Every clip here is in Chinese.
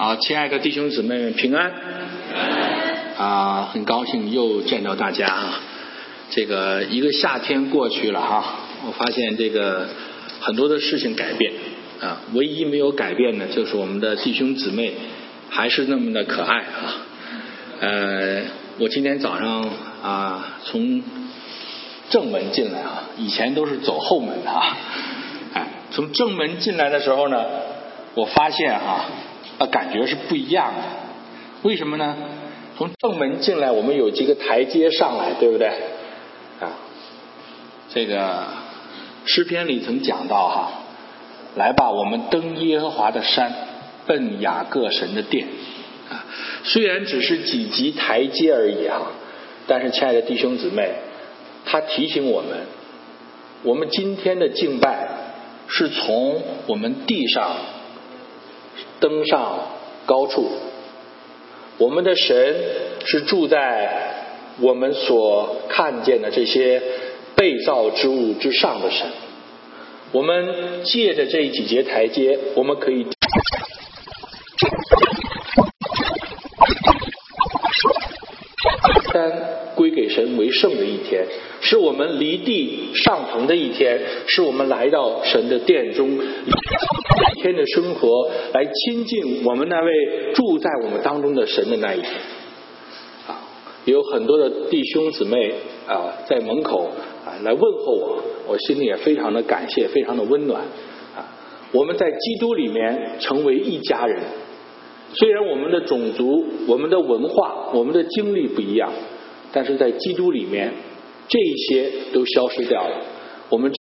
好，亲爱的弟兄姊妹们，平安！啊，很高兴又见到大家啊！这个一个夏天过去了哈，我发现这个很多的事情改变啊，唯一没有改变的就是我们的弟兄姊妹还是那么的可爱啊。我今天早上啊从正门进来啊，以前都是走后门啊，哎，从正门进来的时候呢，我发现啊，感觉是不一样的。为什么呢？从正门进来我们有几个台阶上来，对不对啊？这个诗篇里曾讲到哈，来吧，我们登耶和华的山，奔雅各神的殿啊。虽然只是几级台阶而已哈，但是亲爱的弟兄姊妹，他提醒我们，我们今天的敬拜是从我们地上登上高处，我们的神是住在我们所看见的这些被造之物之上的神。我们借着这几节台阶，我们可以归给神为圣的一天，是我们离地上腾的一天，是我们来到神的殿中一天的生活，来亲近我们那位住在我们当中的神的那一天啊。有很多的弟兄姊妹啊在门口啊来问候我，我心里也非常的感谢，非常的温暖啊。我们在基督里面成为一家人，虽然我们的种族、我们的文化、我们的经历不一样，但是在基督里面，这一些都消失掉了。我们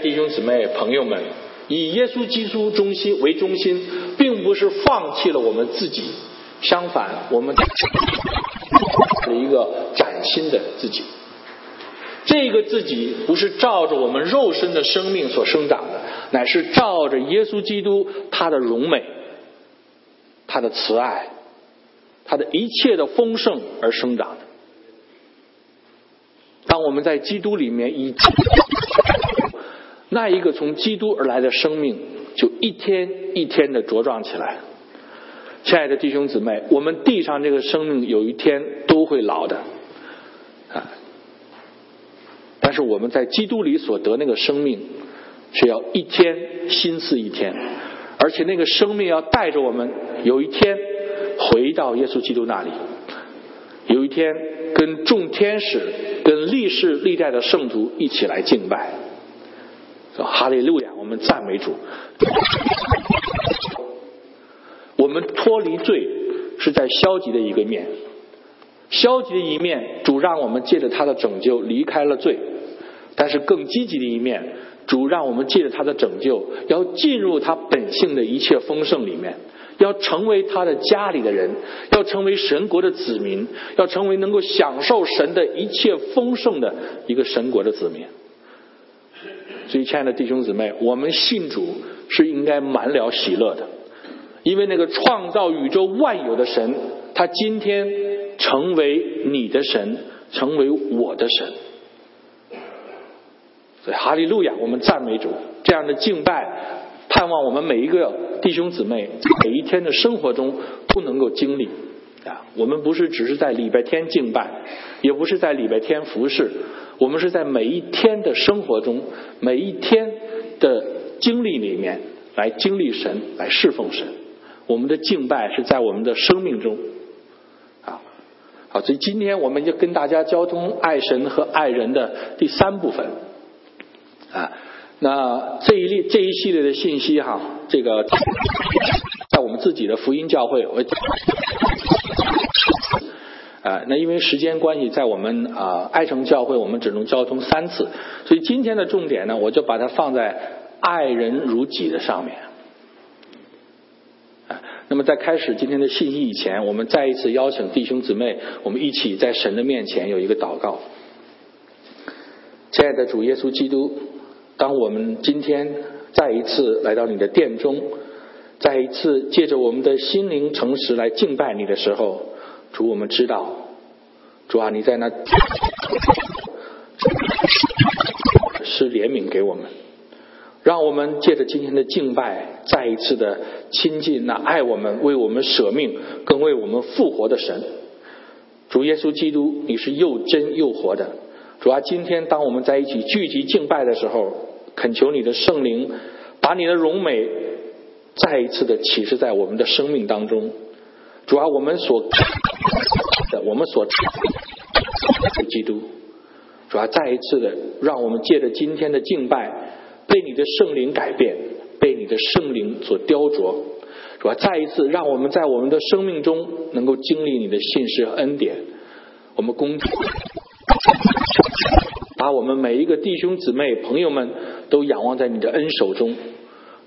弟兄姊妹朋友们，以耶稣基督为中心，并不是放弃了我们自己，相反，我们是一个崭新的自己。这个自己不是照着我们肉身的生命所生长的，乃是照着耶稣基督他的荣美、他的慈爱、他的一切的丰盛而生长的。当我们在基督里面以那一个从基督而来的生命，就一天一天的茁壮起来。亲爱的弟兄姊妹，我们地上这个生命有一天都会老的啊，但是我们在基督里所得那个生命，是要一天新似一天，而且那个生命要带着我们有一天回到耶稣基督那里，有一天跟众天使、跟历世历代的圣徒一起来敬拜。哈利路亚，我们赞美主。我们脱离罪是在消极的一个面，消极的一面，主让我们借着他的拯救离开了罪，但是更积极的一面，主让我们借着他的拯救要进入他本性的一切丰盛里面，要成为他的家里的人，要成为神国的子民，要成为能够享受神的一切丰盛的一个神国的子民。所以亲爱的弟兄姊妹，我们信主是应该满了喜乐的，因为那个创造宇宙万有的神，他今天成为你的神，成为我的神。所以哈利路亚，我们赞美主。这样的敬拜，盼望我们每一个弟兄姊妹每一天的生活中都能够经历啊。我们不是只是在礼拜天敬拜，也不是在礼拜天服侍，我们是在每一天的生活中、每一天的经历里面来经历神，来侍奉神。我们的敬拜是在我们的生命中啊。好，所以今天我们就跟大家交通爱神和爱人的第三部分啊。那这一系列的信息哈，这个在我们自己的福音教会，那因为时间关系，在我们爱城教会我们只能交通3次，所以今天的重点呢，我就把它放在爱人如己的上面。那么在开始今天的信息以前，我们再一次邀请弟兄姊妹，我们一起在神的面前有一个祷告。亲爱的主耶稣基督，当我们今天再一次来到你的殿中，再一次借着我们的心灵诚实来敬拜你的时候，主，我们知道，主啊，你在那是怜悯给我们，让我们借着今天的敬拜，再一次的亲近那爱我们、为我们舍命、更为我们复活的神。主耶稣基督，你是又真又活的。主啊，今天当我们在一起聚集敬拜的时候，恳求你的圣灵把你的荣美再一次的启示在我们的生命当中。主啊，我们所基督，主啊，再一次的让我们借着今天的敬拜被你的圣灵改变，被你的圣灵所雕琢。主啊，再一次让我们在我们的生命中能够经历你的信实和恩典。我们恭敬把我们每一个弟兄姊妹朋友们都仰望在你的恩手中。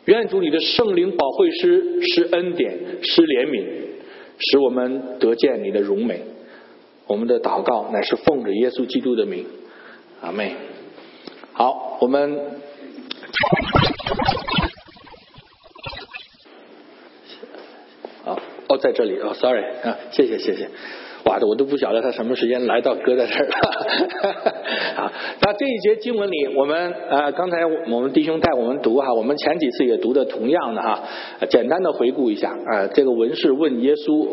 愿主你的圣灵保惠师施恩典施怜悯，使我们得见你的荣美。我们的祷告乃是奉着耶稣基督的名，阿们。好，我们好，在这里哦 sorry 啊，谢谢。哇，我都不晓得他什么时间来到搁在这儿了。好，那这一节经文里，我们刚才我们弟兄带我们读哈，我们前几次也读的同样的哈，简单的回顾一下这个文士问耶稣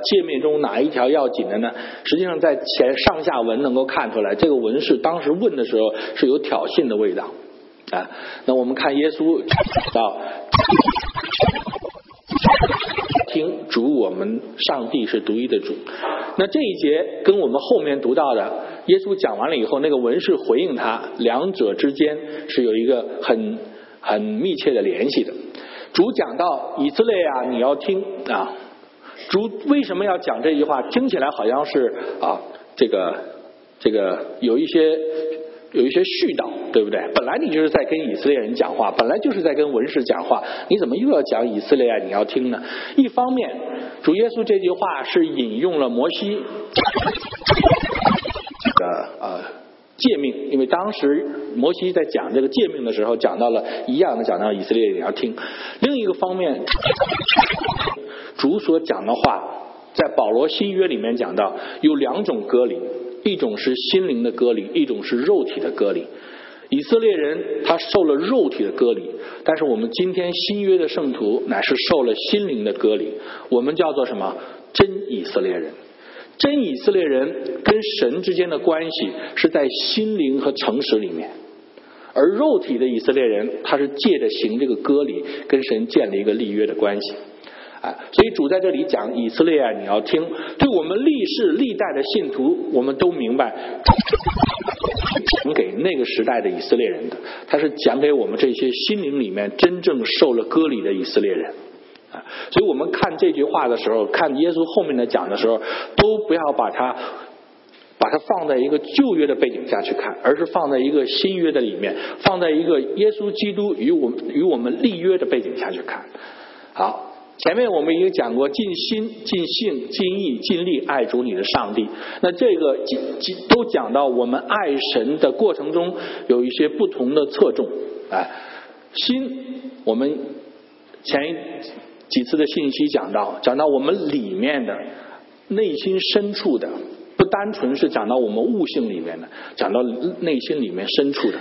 诫命中哪一条要紧的呢？实际上在前上下文能够看出来，这个文士当时问的时候是有挑衅的味道啊。那我们看耶稣到听主，我们上帝是独一的主。那这一节跟我们后面读到的耶稣讲完了以后，那个文士回应他，两者之间是有一个很密切的联系的。主讲到以色列啊，你要听啊。主为什么要讲这句话？听起来好像是啊，这个有一些絮叨，对不对？本来你就是在跟以色列人讲话，本来就是在跟文士讲话，你怎么又要讲以色列啊你要听呢？一方面，主耶稣这句话是引用了摩西诫命，因为当时摩西在讲这个诫命的时候讲到了一样的，讲到以色列人要听。另一个方面，主所讲的话在保罗新约里面讲到有2种割礼，一种是心灵的割礼，一种是肉体的割礼。以色列人他受了肉体的割礼，但是我们今天新约的圣徒乃是受了心灵的割礼，我们叫做什么？真以色列人。真以色列人跟神之间的关系是在心灵和诚实里面，而肉体的以色列人他是借着行这个割礼跟神建立一个立约的关系。所以主在这里讲以色列啊，你要听。对我们历世历代的信徒，我们都明白，讲给那个时代的以色列人的，他是讲给我们这些心灵里面真正受了割礼的以色列人。所以我们看这句话的时候，看耶稣后面的讲的时候，都不要把它放在一个旧约的背景下去看，而是放在一个新约的里面，放在一个耶稣基督与我们立约的背景下去看。好，前面我们已经讲过，尽心、尽性、尽意、尽力爱主你的上帝。那这个都讲到我们爱神的过程中有一些不同的侧重。心，我们前几次的信息讲到我们里面的内心深处的，不单纯是讲到我们悟性里面的，讲到内心里面深处的。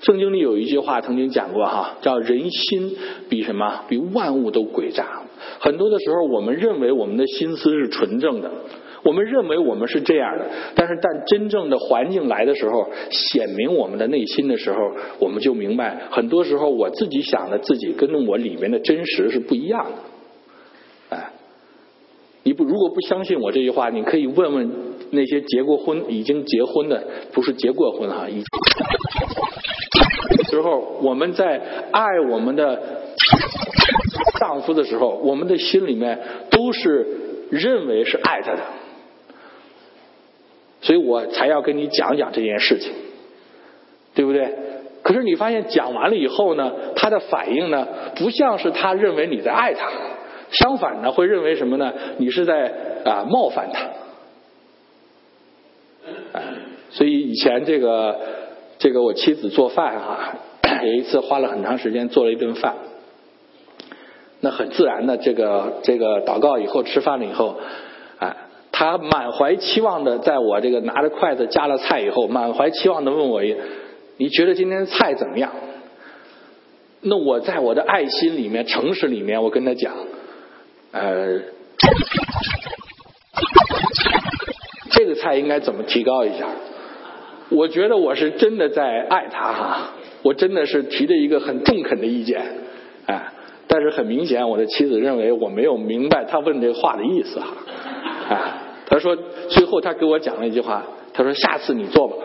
圣经里有一句话曾经讲过哈，叫人心比什么？比万物都诡诈。很多的时候我们认为我们的心思是纯正的，我们认为我们是这样的，但真正的环境来的时候，显明我们的内心的时候，我们就明白，很多时候我自己想的自己跟我里面的真实是不一样的。你如果不相信我这句话，你可以问问那些结过婚已经结婚的，不是结过婚哈，已经之后我们在爱我们的丈夫的时候，我们的心里面都是认为是爱他的，所以我才要跟你讲讲这件事情，对不对？可是你发现讲完了以后呢，他的反应呢不像是他认为你在爱他，相反呢会认为什么呢？你是在冒犯他。所以以前这个我妻子做饭有一次花了很长时间做了一顿饭，那很自然的这个祷告以后吃饭了以后他满怀期望的在我这个拿着筷子夹了菜以后，满怀期望的问我你觉得今天菜怎么样？那我在我的爱心里面诚实里面我跟他讲这个菜应该怎么提高一下，我觉得我是真的在爱他哈，我真的是提着一个很中肯的意见但是很明显我的妻子认为我没有明白他问这话的意思他说最后他给我讲了一句话，他说下次你做吧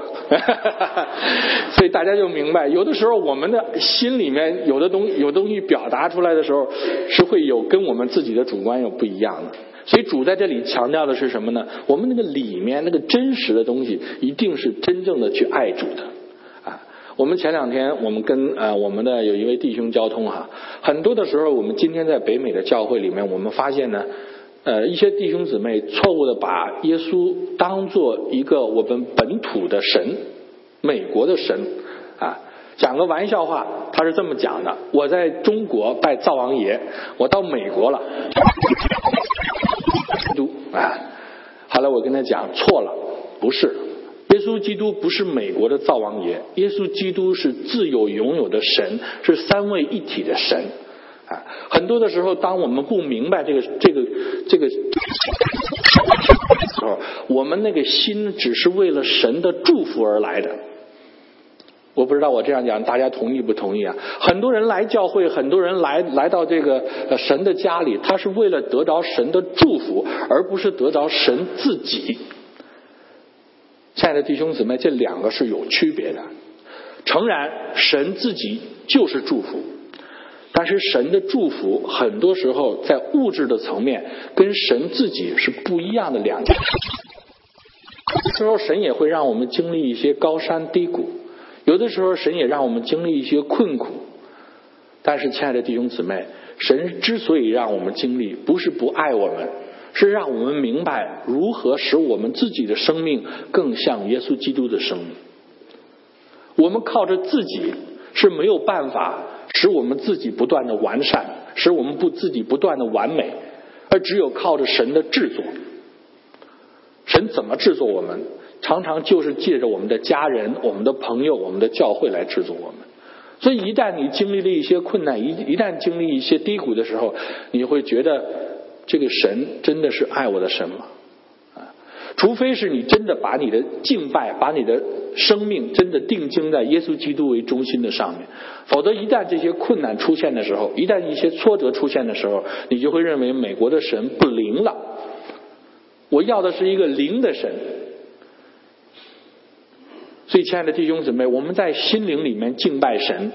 所以大家就明白，有的时候我们的心里面有的东西表达出来的时候是会有跟我们自己的主观有不一样的。所以主在这里强调的是什么呢？我们那个里面那个真实的东西一定是真正的去爱主的我们前两天我们跟我们的有一位弟兄交通很多的时候我们今天在北美的教会里面我们发现呢一些弟兄姊妹错误的把耶稣当作一个我们本土的神，美国的神讲个玩笑话，他是这么讲的：我在中国拜灶王爷，我到美国了基督后来我跟他讲错了，不是，耶稣基督不是美国的灶王爷，耶稣基督是自有永有的神，是三位一体的神很多的时候当我们不明白这个时候，我们那个心只是为了神的祝福而来的。我不知道我这样讲大家同意不同意很多人来教会，很多人来到这个神的家里，他是为了得着神的祝福，而不是得着神自己。亲爱的弟兄姊妹，这两个是有区别的。诚然神自己就是祝福，但是神的祝福很多时候在物质的层面跟神自己是不一样的两件事。有的时候神也会让我们经历一些高山低谷，有的时候神也让我们经历一些困苦，但是亲爱的弟兄姊妹，神之所以让我们经历，不是不爱我们，是让我们明白如何使我们自己的生命更像耶稣基督的生命。我们靠着自己是没有办法使我们自己不断的完善，使我们自己不断的完美，而只有靠着神的制作。神怎么制作我们？常常就是借着我们的家人、我们的朋友、我们的教会来制作我们。所以一旦你经历了一些困难，一旦经历一些低谷的时候，你会觉得这个神真的是爱我的神吗？除非是你真的把你的敬拜，把你的生命真的定睛在耶稣基督为中心的上面，否则一旦这些困难出现的时候，一旦一些挫折出现的时候，你就会认为美国的神不灵了，我要的是一个灵的神。所以亲爱的弟兄姊妹，我们在心灵里面敬拜神，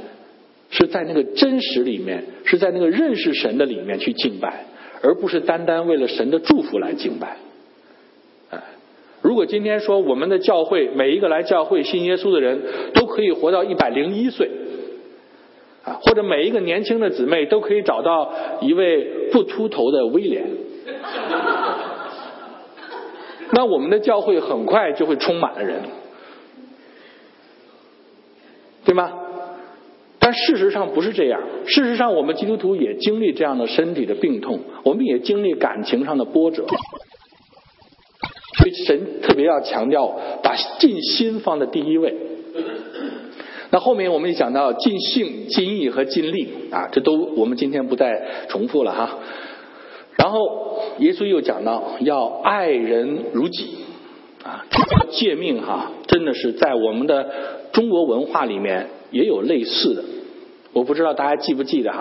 是在那个真实里面，是在那个认识神的里面去敬拜，而不是单单为了神的祝福来敬拜。如果今天说我们的教会每一个来教会信耶稣的人都可以活到101岁或者每一个年轻的姊妹都可以找到一位不秃头的威廉那我们的教会很快就会充满了人，对吗？但事实上不是这样，事实上我们基督徒也经历这样的身体的病痛，我们也经历感情上的波折。所以神特别要强调把尽心放在第一位。那后面我们也讲到尽性、尽意和尽力这都我们今天不再重复了然后耶稣又讲到要爱人如己诫命真的是在我们的中国文化里面也有类似的，我不知道大家记不记得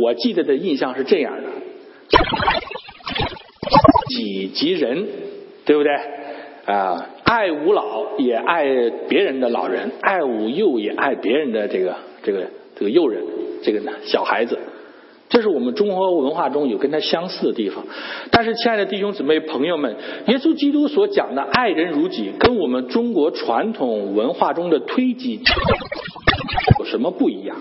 我记得的印象是这样的：己及人，对不对？啊，爱吾老也爱别人的老人，爱吾幼也爱别人的这个幼人，这个呢小孩子，这是我们中国文化中有跟他相似的地方。但是亲爱的弟兄姊妹朋友们，耶稣基督所讲的爱人如己跟我们中国传统文化中的推己有什么不一样？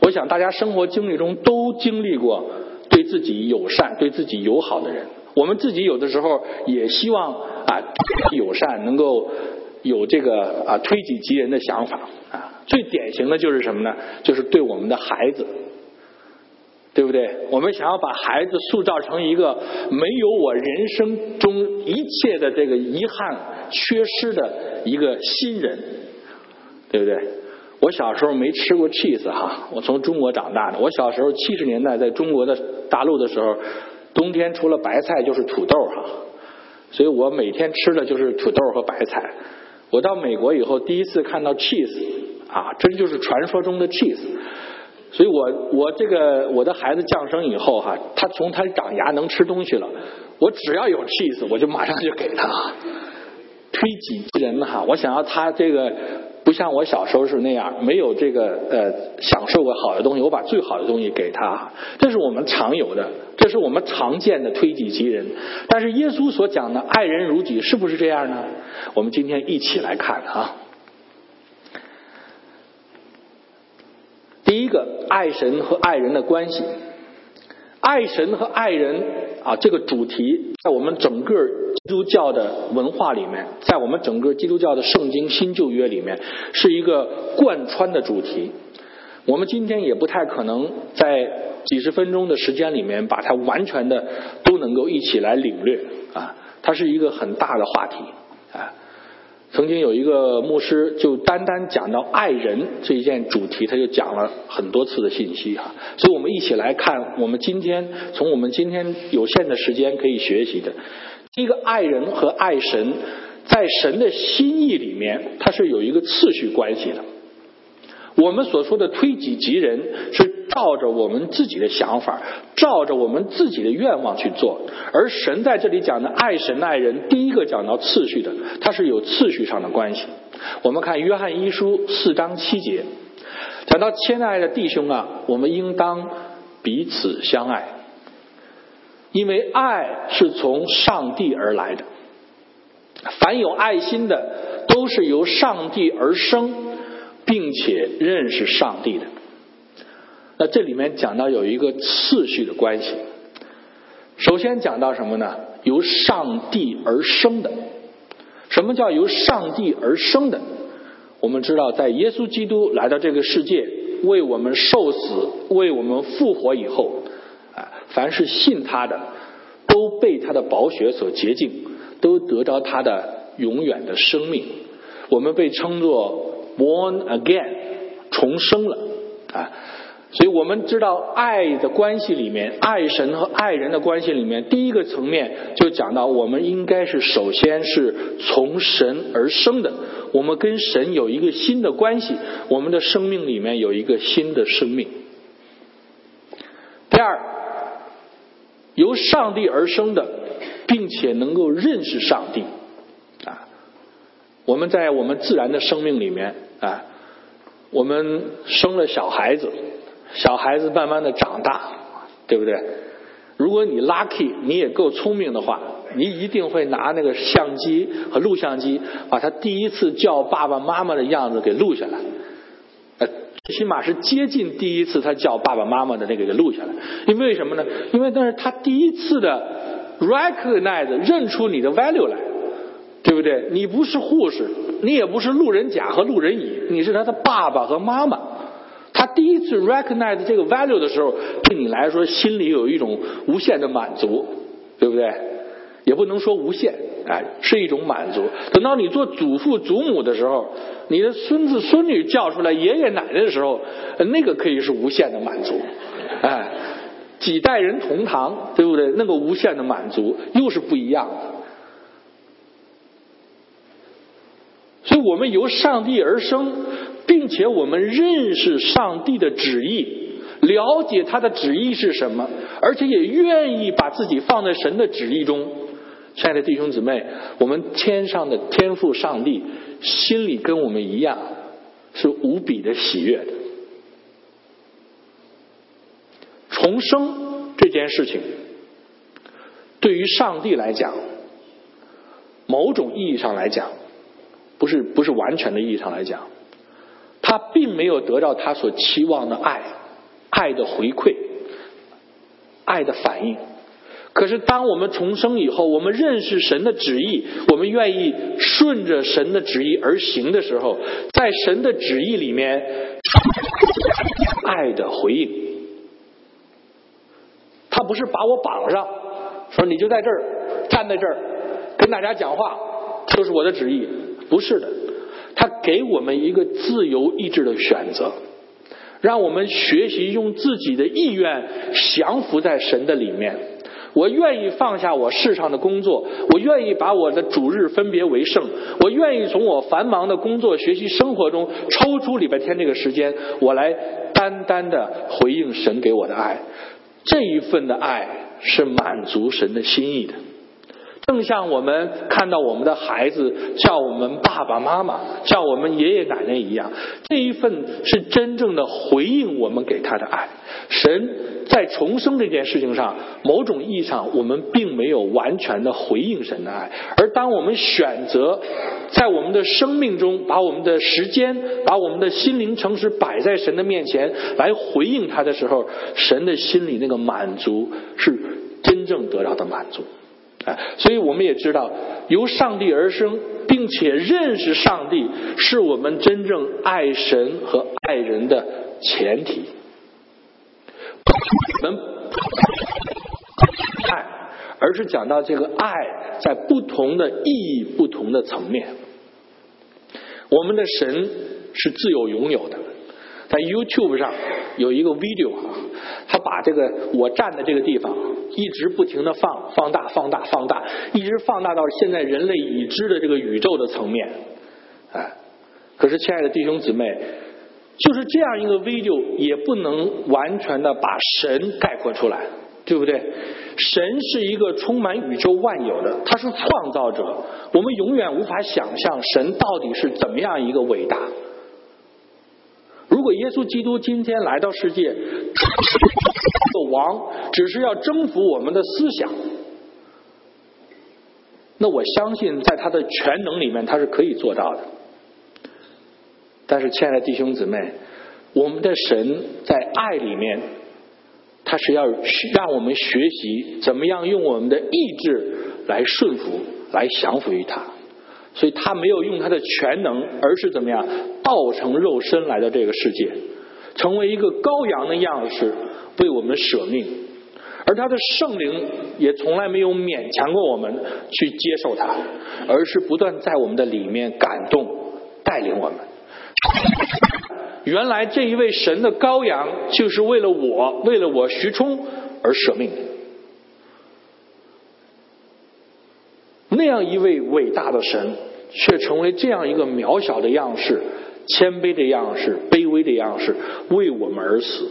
我想大家生活经历中都经历过对自己友善对自己友好的人，我们自己有的时候也希望啊友善，能够有这个啊推己及人的想法啊。最典型的就是什么呢？就是对我们的孩子，对不对？我们想要把孩子塑造成一个没有我人生中一切的这个遗憾缺失的一个新人，对不对？我小时候没吃过 cheese 哈，我从中国长大的。我小时候70年代在中国的大陆的时候，冬天除了白菜就是土豆哈，所以我每天吃的就是土豆和白菜。我到美国以后第一次看到 cheese 啊，这就是传说中的 cheese。 所以我的孩子降生以后哈，他从他长牙能吃东西了，我只要有 cheese 我就马上就给他，推己及人哈。我想要他这个不像我小时候是那样没有这个享受过好的东西，我把最好的东西给他，这是我们常有的，这是我们常见的推己及人。但是耶稣所讲的爱人如己是不是这样呢？我们今天一起来看啊。第一个，爱神和爱人的关系。爱神和爱人啊，这个主题在我们整个基督教的文化里面，在我们整个基督教的圣经新旧约里面是一个贯穿的主题。我们今天也不太可能在几十分钟的时间里面把它完全的都能够一起来领略啊，它是一个很大的话题啊。曾经有一个牧师就单单讲到爱人这一件主题，他就讲了很多次的信息哈。所以我们一起来看，我们今天从我们今天有限的时间可以学习的这个爱人和爱神，在神的心意里面它是有一个次序关系的。我们所说的推己及人是照着我们自己的想法，照着我们自己的愿望去做，而神在这里讲的爱神爱人第一个讲到次序的，它是有次序上的关系。我们看约翰一书4章7节，讲到亲爱的弟兄啊，我们应当彼此相爱，因为爱是从上帝而来的，凡有爱心的都是由上帝而生，并且认识上帝的。那这里面讲到有一个次序的关系，首先讲到什么呢？由上帝而生的。什么叫由上帝而生的？我们知道在耶稣基督来到这个世界，为我们受死，为我们复活以后，凡是信他的都被他的宝血所洁净，都得到他的永远的生命。我们被称作born again， 重生了啊！所以我们知道爱的关系里面，爱神和爱人的关系里面，第一个层面就讲到我们应该是首先是从神而生的，我们跟神有一个新的关系，我们的生命里面有一个新的生命。第二，由上帝而生的，并且能够认识上帝。我们在我们自然的生命里面啊，我们生了小孩子，小孩子慢慢的长大，对不对？如果你 lucky， 你也够聪明的话，你一定会拿那个相机和录像机把他第一次叫爸爸妈妈的样子给录下来，最起码是接近第一次他叫爸爸妈妈的那个给录下来。因为什么呢？因为那是他第一次的 recognize， 认出你的 value 来，对不对？你不是护士，你也不是路人甲和路人乙，你是他的爸爸和妈妈。他第一次 recognize 这个 value 的时候，对你来说心里有一种无限的满足，对不对？也不能说无限，哎，是一种满足。等到你做祖父祖母的时候，你的孙子孙女叫出来爷爷奶奶的时候，那个可以是无限的满足，哎，几代人同堂，对不对？那个无限的满足又是不一样的。所以我们由上帝而生，并且我们认识上帝的旨意，了解他的旨意是什么，而且也愿意把自己放在神的旨意中，亲爱的弟兄姊妹，我们天上的天父上帝心里跟我们一样是无比的喜悦的。重生这件事情对于上帝来讲，某种意义上来讲，不是完全的意义上来讲，他并没有得到他所期望的爱的回馈，爱的反应。可是当我们重生以后，我们认识神的旨意，我们愿意顺着神的旨意而行的时候，在神的旨意里面，爱的回应，他不是把我绑上说你就在这儿站在这儿跟大家讲话，这是我的旨意，不是的。他给我们一个自由意志的选择，让我们学习用自己的意愿降服在神的里面。我愿意放下我世上的工作，我愿意把我的主日分别为圣，我愿意从我繁忙的工作学习生活中抽出礼拜天这个时间，我来单单的回应神给我的爱。这一份的爱是满足神的心意的，正像我们看到我们的孩子叫我们爸爸妈妈，叫我们爷爷奶奶一样，这一份是真正的回应我们给他的爱。神在重生这件事情上，某种意义上我们并没有完全的回应神的爱，而当我们选择在我们的生命中把我们的时间，把我们的心灵诚实摆在神的面前来回应他的时候，神的心里那个满足是真正得到的满足。所以我们也知道，由上帝而生并且认识上帝，是我们真正爱神和爱人的前提。我们爱，而是讲到这个爱在不同的意义、不同的层面。我们的神是自有永有的。在 YouTube 上有一个 video， 他把这个我站的这个地方一直不停的放大，一直放大到现在人类已知的这个宇宙的层面。可是亲爱的弟兄姊妹，就是这样一个 video 也不能完全的把神概括出来，对不对？神是一个充满宇宙万有的，他是创造者，我们永远无法想象神到底是怎么样一个伟大。如果耶稣基督今天来到世界，做王只是要征服我们的思想，那我相信在他的全能里面他是可以做到的。但是亲爱的弟兄姊妹，我们的神在爱里面，他是要让我们学习怎么样用我们的意志来顺服，来降服于他。所以他没有用他的全能，而是怎么样道成肉身来到这个世界，成为一个羔羊的样式，为我们舍命。而他的圣灵也从来没有勉强过我们去接受他，而是不断在我们的里面感动带领我们。原来这一位神的羔羊就是为了我徐冲而舍命，那样一位伟大的神却成为这样一个渺小的样式，谦卑的样式，卑微的样式，为我们而死。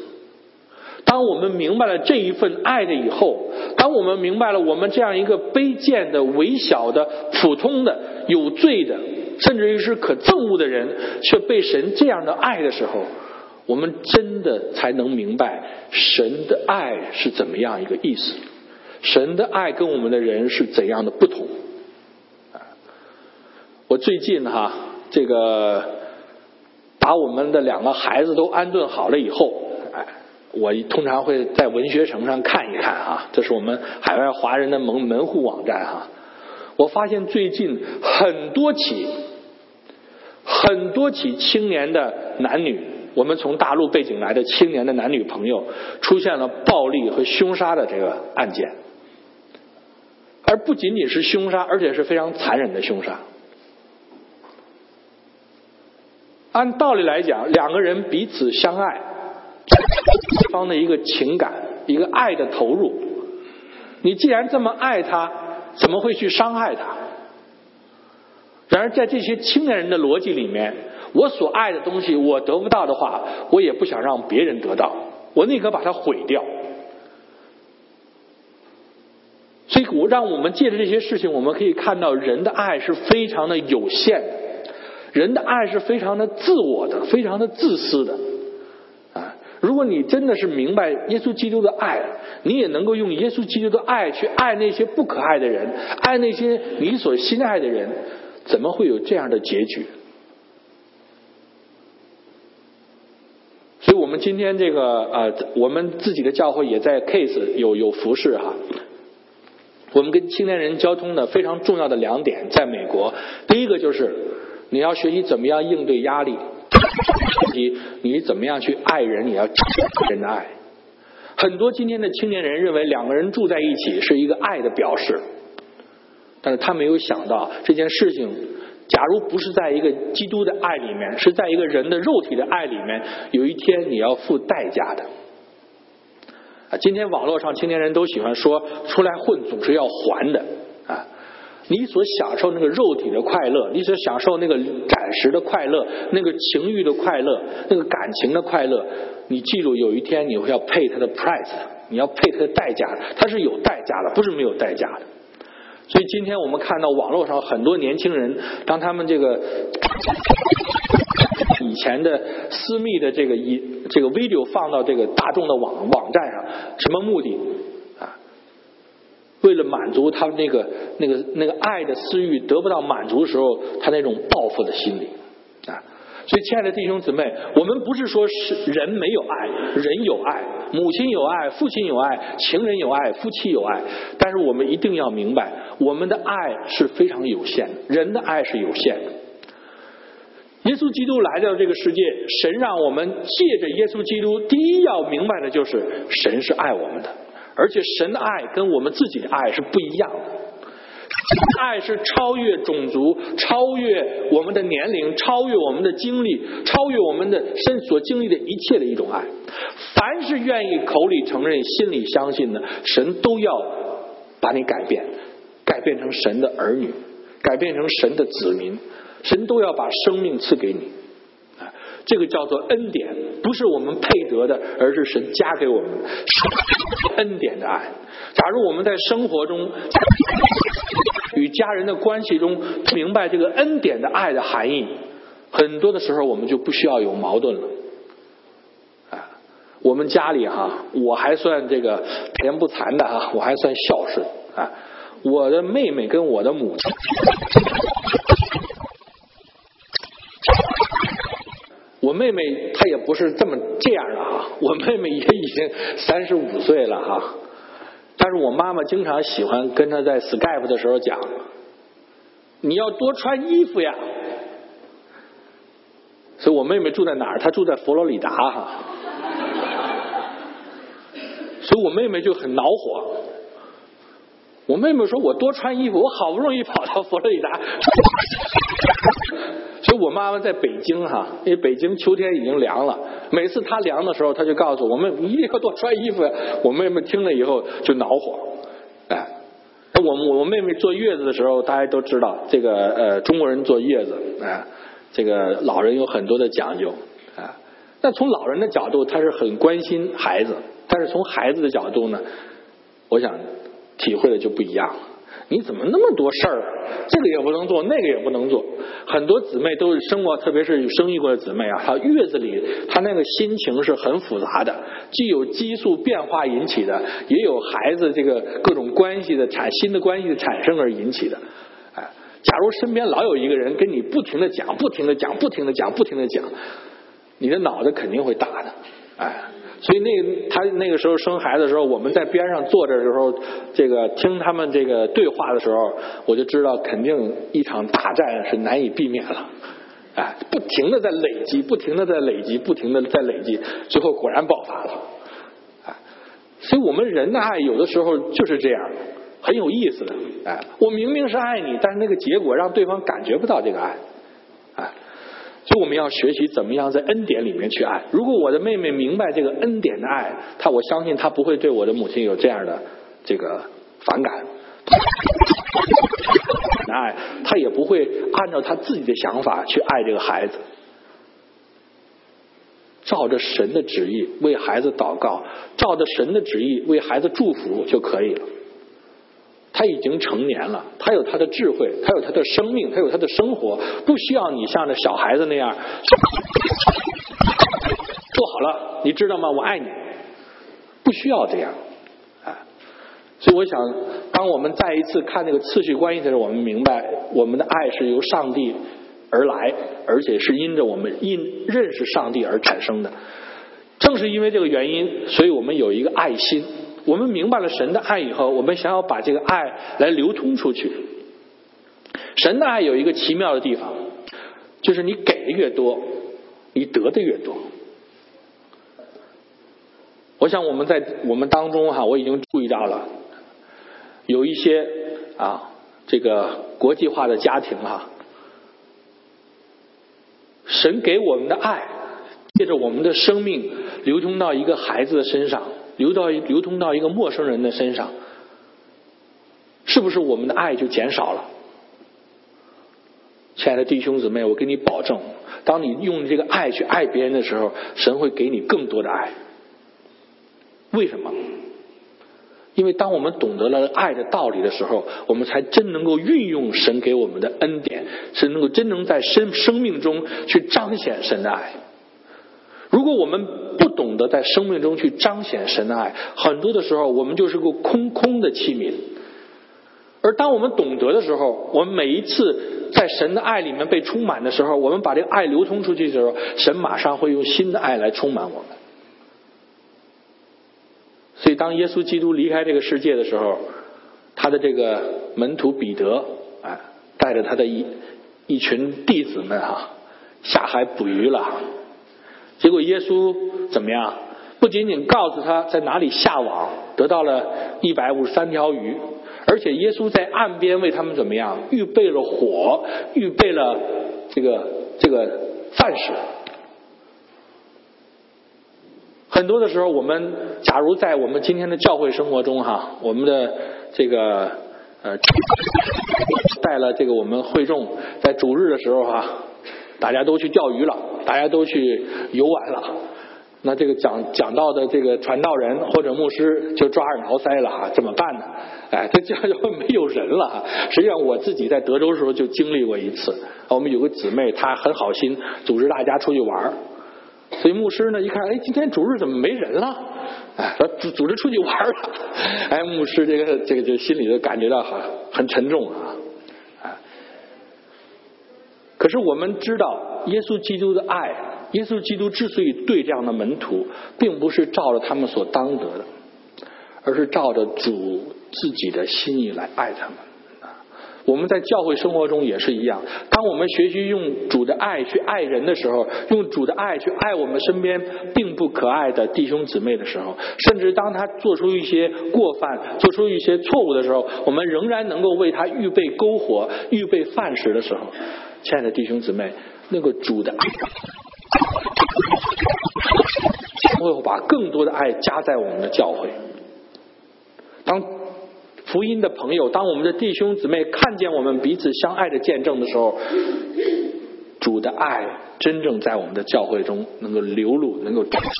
当我们明白了这一份爱的以后，当我们明白了我们这样一个卑贱的、微小的、普通的、有罪的，甚至于是可憎恶的人，却被神这样的爱的时候，我们真的才能明白神的爱是怎么样一个意思，神的爱跟我们的人是怎样的不同。我最近这个把我们的两个孩子都安顿好了以后，我通常会在文学城上看一看这是我们海外华人的门户网站我发现最近很多起青年的男女，我们从大陆背景来的青年的男女朋友出现了暴力和凶杀的这个案件，而不仅仅是凶杀，而且是非常残忍的凶杀。按道理来讲，两个人彼此相爱，对方的一个情感，一个爱的投入，你既然这么爱他，怎么会去伤害他？然而在这些青年人的逻辑里面，我所爱的东西我得不到的话，我也不想让别人得到，我宁可把它毁掉。所以我让我们借着这些事情，我们可以看到人的爱是非常的有限的，人的爱是非常的自我的，非常的自私的啊！如果你真的是明白耶稣基督的爱，你也能够用耶稣基督的爱去爱那些不可爱的人，爱那些你所心爱的人，怎么会有这样的结局？所以我们今天这个我们自己的教会也在 Case 有服事哈。我们跟青年人交通的非常重要的两点，在美国，第一个就是你要学习怎么样应对压力，你怎么样去爱人，你要人的爱。很多今天的青年人认为两个人住在一起是一个爱的表示，但是他没有想到这件事情，假如不是在一个基督的爱里面，是在一个人的肉体的爱里面，有一天你要付代价的。今天网络上青年人都喜欢说，出来混总是要还的啊！你所享受那个肉体的快乐，你所享受那个暂时的快乐，那个情欲的快乐，那个感情的快乐，你记住，有一天你会要 pay 它的 price， 你要 pay 它的代价，它是有代价的，不是没有代价的。所以今天我们看到网络上很多年轻人，当他们这个以前的私密的这个 video 放到这个大众的网站上，什么目的啊？为了满足他们那个爱的私欲得不到满足的时候，他那种报复的心理啊。所以亲爱的弟兄姊妹，我们不是说是人没有爱，人有爱，母亲有爱，父亲有爱，情人有爱，夫妻有爱，但是我们一定要明白，我们的爱是非常有限的，人的爱是有限的。耶稣基督来到这个世界，神让我们借着耶稣基督，第一要明白的就是神是爱我们的，而且神的爱跟我们自己的爱是不一样的。爱是超越种族，超越我们的年龄，超越我们的经历，超越我们的身所经历的一切的一种爱。凡是愿意口里承认心里相信的，神都要把你改变，改变成神的儿女，改变成神的子民，神都要把生命赐给你。这个叫做恩典，不是我们配得的，而是神加给我们恩典的爱。假如我们在生活中与家人的关系中明白这个恩典的爱的含义，很多的时候我们就不需要有矛盾了。我们家里我还算这个恬不惭的我还算孝顺我的妹妹跟我的母亲我妹妹她也不是这样的我妹妹也已经35岁了但是我妈妈经常喜欢跟她在 Skype 的时候讲，你要多穿衣服呀。所以我妹妹住在哪儿？她住在佛罗里达所以我妹妹就很恼火。我妹妹说，我多穿衣服，我好不容易跑到佛罗里达所以我妈妈在北京因为北京秋天已经凉了，每次她凉的时候，她就告诉我们一定要多穿衣服。我妹妹听了以后就恼火。我妹妹坐月子的时候，大家都知道这个中国人坐月子这个老人有很多的讲究那从老人的角度，他是很关心孩子，但是从孩子的角度呢，我想体会的就不一样了。你怎么那么多事儿这个也不能做，那个也不能做。很多姊妹都是生活，特别是有生育过的姊妹她月子里她那个心情是很复杂的，既有激素变化引起的，也有孩子这个各种关系的新的关系的产生而引起的。假如身边老有一个人跟你不停的讲，不停的讲，不停的讲，不停的讲，你的脑子肯定会大的。所以他那个时候生孩子的时候，我们在边上坐着的时候，这个听他们这个对话的时候，我就知道肯定一场大战是难以避免了。不停的在累积，不停的在累积，不停的在累积，最后果然爆发了。所以我们人的爱有的时候就是这样，很有意思的。我明明是爱你，但是那个结果让对方感觉不到这个爱。所以我们要学习怎么样在恩典里面去爱。如果我的妹妹明白这个恩典的爱，我相信她不会对我的母亲有这样的这个反感爱，她也不会按照她自己的想法去爱这个孩子。照着神的旨意为孩子祷告，照着神的旨意为孩子祝福就可以了。他已经成年了，他有他的智慧，他有他的生命，他有他的生活，不需要你像那小孩子那样做好了，你知道吗？我爱你，不需要这样。所以我想，当我们再一次看那个次序关系的时候，我们明白我们的爱是由上帝而来，而且是因着我们认识上帝而产生的。正是因为这个原因，所以我们有一个爱心。我们明白了神的爱以后，我们想要把这个爱来流通出去。神的爱有一个奇妙的地方，就是你给的越多，你得的越多。我想我们在我们当中我已经注意到了，有一些这个国际化的家庭神给我们的爱借着我们的生命流通到一个孩子的身上，流通到一个陌生人的身上，是不是我们的爱就减少了？亲爱的弟兄姊妹，我给你保证，当你用这个爱去爱别人的时候，神会给你更多的爱。为什么？因为当我们懂得了爱的道理的时候，我们才真能够运用神给我们的恩典，是能够真能在生命中去彰显神的爱。如果我们不懂得在生命中去彰显神的爱，很多的时候我们就是个空的器皿。而当我们懂得的时候，我们每一次在神的爱里面被充满的时候，我们把这个爱流通出去的时候，神马上会用新的爱来充满我们。所以当耶稣基督离开这个世界的时候，他的这个门徒彼得带着他的一群弟子们下海捕鱼了。结果耶稣怎么样？不仅仅告诉他在哪里下网，得到了153条鱼，而且耶稣在岸边为他们怎么样？预备了火，预备了这个饭食。很多的时候，我们假如在我们今天的教会生活中我们的这个带了这个我们会众在主日的时候大家都去钓鱼了，大家都去游玩了，那这个讲道的这个传道人或者牧师就抓耳挠腮了怎么办呢？这教会没有人了。实际上我自己在德州的时候就经历过一次，我们有个姊妹，她很好心组织大家出去玩，所以牧师呢一看，今天主日怎么没人了？组织出去玩了。牧师这个就心里就感觉到很沉重可是我们知道，耶稣基督的爱，耶稣基督之所以对这样的门徒，并不是照着他们所当得的，而是照着主自己的心意来爱他们。我们在教会生活中也是一样，当我们学习用主的爱去爱人的时候，用主的爱去爱我们身边并不可爱的弟兄姊妹的时候，甚至当他做出一些过犯，做出一些错误的时候，我们仍然能够为他预备篝火，预备饭食的时候，亲爱的弟兄姊妹，那个主的爱会把更多的爱加在我们的教会。当福音的朋友，当我们的弟兄姊妹看见我们彼此相爱的见证的时候，主的爱真正在我们的教会中能够流露，能够彰显。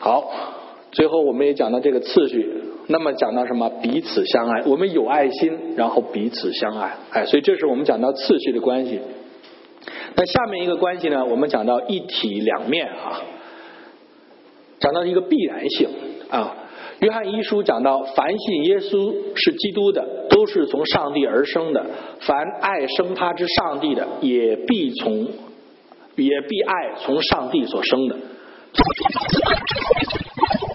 好，最后我们也讲到这个次序，那么讲到什么？彼此相爱，我们有爱心，然后彼此相爱。所以这是我们讲到次序的关系。那下面一个关系呢，我们讲到一体两面讲到一个必然性约翰一书讲到，凡信耶稣是基督的，都是从上帝而生的；凡爱生他之上帝的，也必爱从上帝所生的。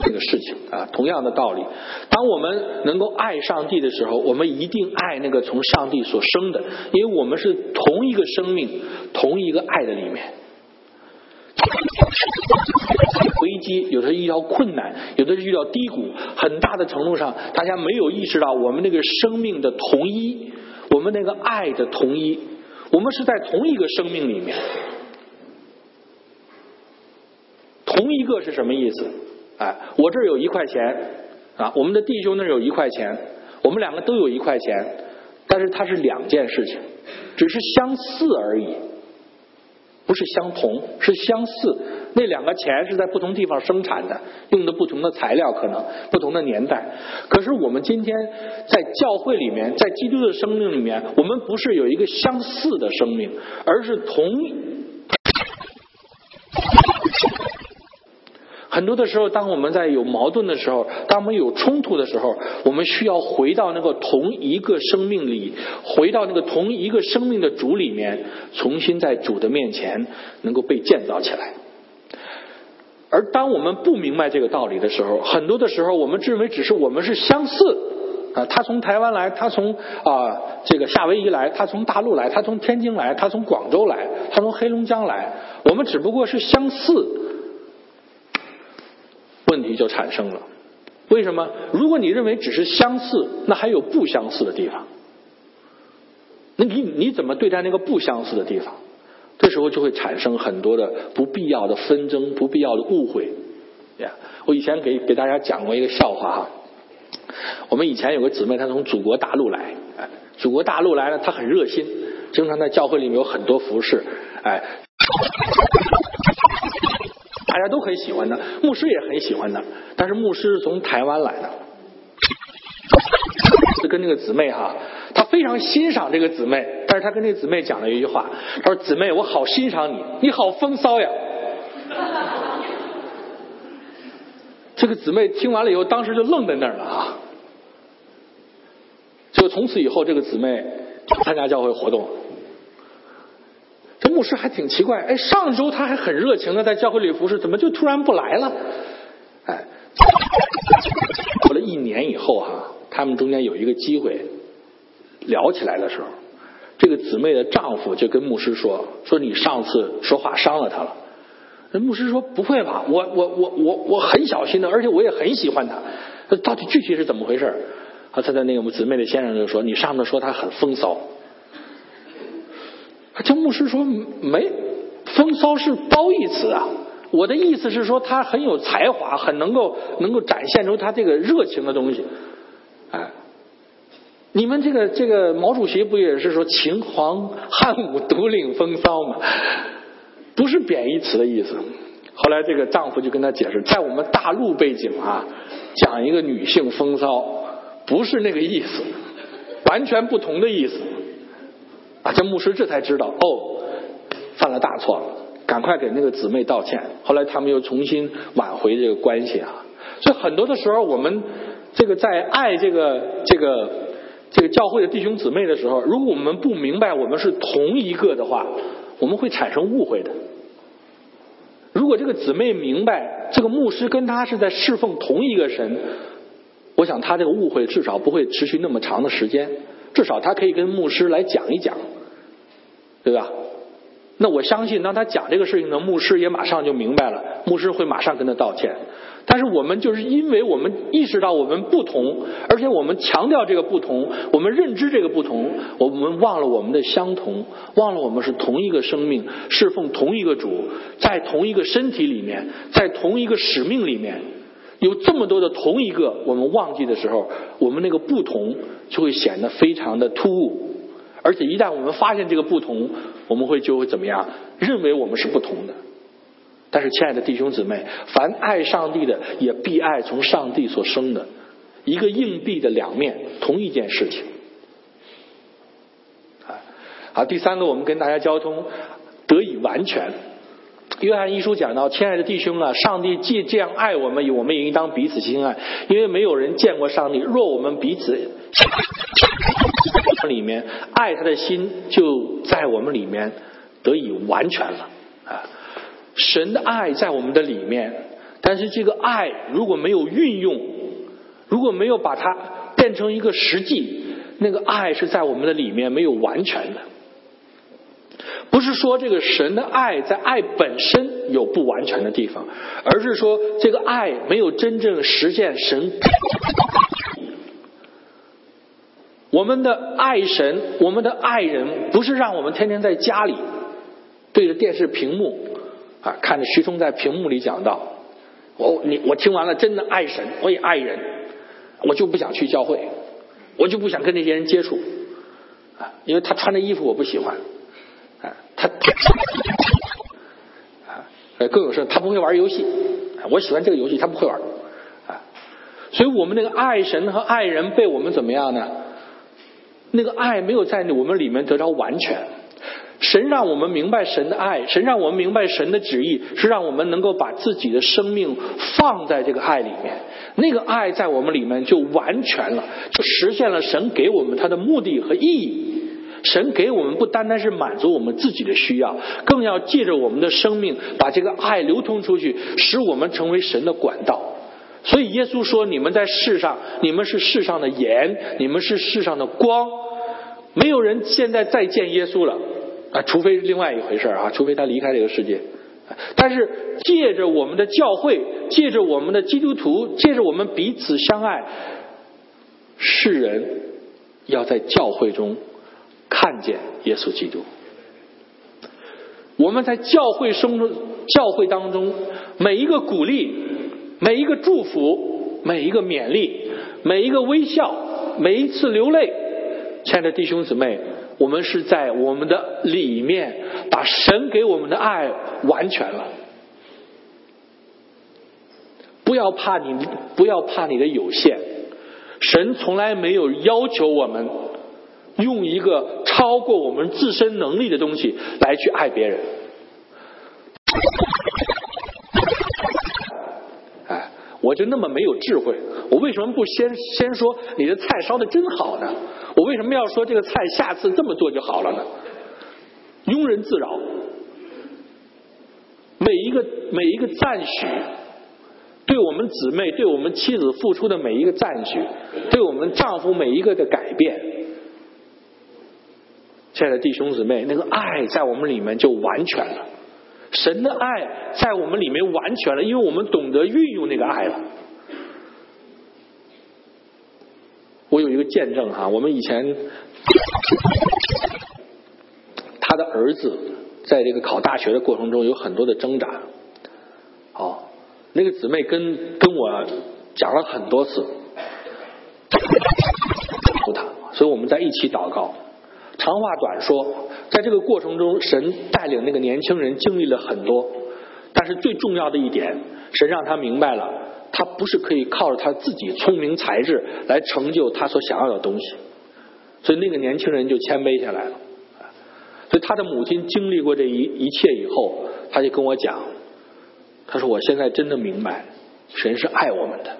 这个事情同样的道理，当我们能够爱上帝的时候，我们一定爱那个从上帝所生的，因为我们是同一个生命，同一个爱的里面。危机，有的是遇到困难，有的是遇到低谷，很大的程度上大家没有意识到我们那个生命的同一，我们那个爱的同一，我们是在同一个生命里面。同一个是什么意思？我这儿有1块钱我们的弟兄那儿有1块钱，我们两个都有1块钱，但是它是2件事情，只是相似而已。不是相同，是相似。那两个钱是在不同地方生产的，用的不同的材料，可能不同的年代。可是我们今天在教会里面，在基督的生命里面，我们不是有一个相似的生命，而是很多的时候，当我们在有矛盾的时候，当我们有冲突的时候，我们需要回到那个同一个生命里，回到那个同一个生命的主里面，重新在主的面前能够被建造起来。而当我们不明白这个道理的时候，很多的时候我们认为只是我们是相似啊，他从台湾来，他从这个夏威夷来，他从大陆来，他从天津来，他从广州来，他从黑龙江来，我们只不过是相似。问题就产生了，为什么？如果你认为只是相似，那还有不相似的地方，那你怎么对待那个不相似的地方？这时候就会产生很多的不必要的纷争，不必要的误会。我以前给大家讲过一个笑话哈，我们以前有个姊妹，她从祖国大陆来，祖国大陆来呢，她很热心，经常在教会里面有很多服事，大家都很喜欢他，牧师也很喜欢他，但是牧师是从台湾来的，就跟那个姊妹哈，他非常欣赏这个姊妹，但是他跟那个姊妹讲了一句话，他说：“姊妹，我好欣赏你，你好风骚呀。”这个姊妹听完了以后，当时就愣在那儿了啊。就从此以后，这个姊妹参加教会活动。这牧师还挺奇怪，上周他还很热情的在教会里服侍，怎么就突然不来了？过了一年以后哈，他们中间有一个机会聊起来的时候，这个姊妹的丈夫就跟牧师说你上次说话伤了她了。牧师说不会吧，我很小心的，而且我也很喜欢她，到底具体是怎么回事？他的那个姊妹的先生就说你上次说她很风骚。这牧师说没，风骚是褒义词啊，我的意思是说他很有才华，很能够展现出他这个热情的东西。你们这个毛主席不也是说秦皇汉武独领风骚吗？不是贬义词的意思。后来这个丈夫就跟他解释，在我们大陆背景啊，讲一个女性风骚不是那个意思，完全不同的意思。这牧师这才知道，犯了大错了，赶快给那个姊妹道歉。后来他们又重新挽回这个关系啊。所以很多的时候，我们这个在爱这个教会的弟兄姊妹的时候，如果我们不明白我们是同一个的话，我们会产生误会的。如果这个姊妹明白这个牧师跟他是在侍奉同一个神，我想他这个误会至少不会持续那么长的时间，至少他可以跟牧师来讲一讲，对吧？那我相信当他讲这个事情呢，牧师也马上就明白了，牧师会马上跟他道歉。但是我们就是因为我们意识到我们不同，而且我们强调这个不同，我们认知这个不同，我们忘了我们的相同，忘了我们是同一个生命，侍奉同一个主，在同一个身体里面，在同一个使命里面，有这么多的同一个，我们忘记的时候，我们那个不同就会显得非常的突兀。而且一旦我们发现这个不同，我们就会怎么样？认为我们是不同的。但是亲爱的弟兄姊妹，凡爱上帝的也必爱从上帝所生的，一个硬币的两面，同一件事情。好，第三个，我们跟大家交通得以完全。约翰一书讲到，亲爱的弟兄啊，上帝既这样爱我们，我们也应当彼此相爱，因为没有人见过上帝，若我们彼此里面爱他的心就在我们里面得以完全了。神的爱在我们的里面，但是这个爱如果没有运用，如果没有把它变成一个实际，那个爱是在我们的里面没有完全的。不是说这个神的爱在爱本身有不完全的地方，而是说这个爱没有真正实现神。我们的爱神，我们的爱人，不是让我们天天在家里对着电视屏幕看着徐冲在屏幕里讲道，我听完了真的爱神，我也爱人，我就不想去教会，我就不想跟这些人接触，因为他穿的衣服我不喜欢，他各有事，他不会玩游戏，我喜欢这个游戏，他不会玩啊。所以我们那个爱神和爱人被我们怎么样呢？那个爱没有在我们里面得到完全。神让我们明白神的爱，神让我们明白神的旨意，是让我们能够把自己的生命放在这个爱里面，那个爱在我们里面就完全了，就实现了神给我们他的目的和意义。神给我们不单单是满足我们自己的需要，更要借着我们的生命把这个爱流通出去，使我们成为神的管道。所以耶稣说，你们在世上，你们是世上的盐，你们是世上的光。没有人现在再见耶稣了啊，除非另外一回事啊，除非他离开这个世界。但是借着我们的教会，借着我们的基督徒，借着我们彼此相爱，世人要在教会中看见耶稣基督。我们在教会当中，每一个鼓励，每一个祝福，每一个勉励，每一个微笑，每一次流泪，亲爱的弟兄姊妹，我们是在我们的里面把神给我们的爱完全了。不要怕你的有限，神从来没有要求我们用一个超过我们自身能力的东西来去爱别人。哎，我就那么没有智慧，我为什么不先说你的菜烧得真好呢？我为什么要说这个菜下次这么做就好了呢？庸人自扰。每一个赞许，对我们姊妹、对我们妻子付出的每一个赞许，对我们丈夫每一个的改变，亲爱的弟兄姊妹，那个爱在我们里面就完全了，神的爱在我们里面完全了，因为我们懂得运用那个爱了。我有一个见证哈，我们以前他的儿子在这个考大学的过程中有很多的挣扎，哦，那个姊妹跟我讲了很多次，所以我们在一起祷告。长话短说，在这个过程中，神带领那个年轻人经历了很多，但是最重要的一点，神让他明白了，他不是可以靠着他自己聪明才智来成就他所想要的东西，所以那个年轻人就谦卑下来了。所以他的母亲经历过这一切以后，他就跟我讲，他说我现在真的明白，神是爱我们的，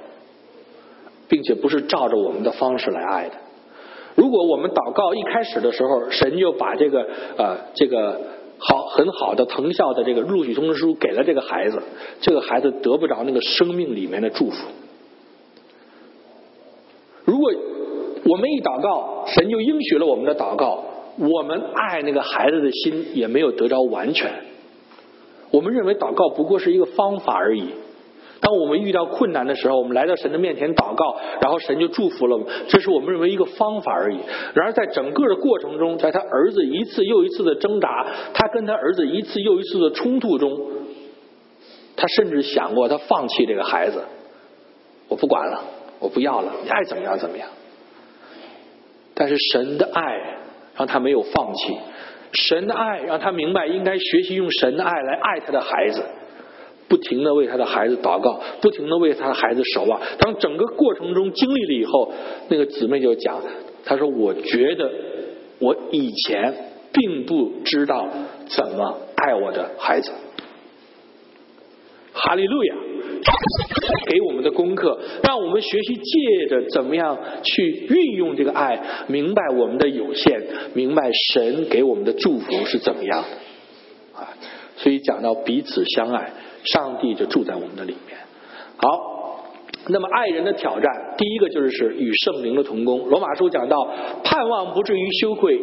并且不是照着我们的方式来爱的。如果我们祷告一开始的时候，神就把这个很好的藤校的这个录取通知书给了这个孩子得不着那个生命里面的祝福。如果我们一祷告，神就应许了我们的祷告，我们爱那个孩子的心也没有得着完全。我们认为祷告不过是一个方法而已。当我们遇到困难的时候，我们来到神的面前祷告，然后神就祝福了我们，这是我们认为一个方法而已。然而在整个的过程中，在他儿子一次又一次的挣扎，他跟他儿子一次又一次的冲突中，他甚至想过他放弃这个孩子，我不管了，我不要了，你爱怎么样怎么样。但是神的爱让他没有放弃，神的爱让他明白应该学习用神的爱来爱他的孩子，不停地为他的孩子祷告，不停地为他的孩子守望。当整个过程中经历了以后，那个姊妹就讲，她说我觉得我以前并不知道怎么爱我的孩子。哈利路亚，给我们的功课让我们学习借着怎么样去运用这个爱，明白我们的有限，明白神给我们的祝福是怎么样的啊。所以讲到彼此相爱，上帝就住在我们的里面。好，那么爱人的挑战，第一个就是与圣灵的同工。罗马书讲到，盼望不至于羞愧，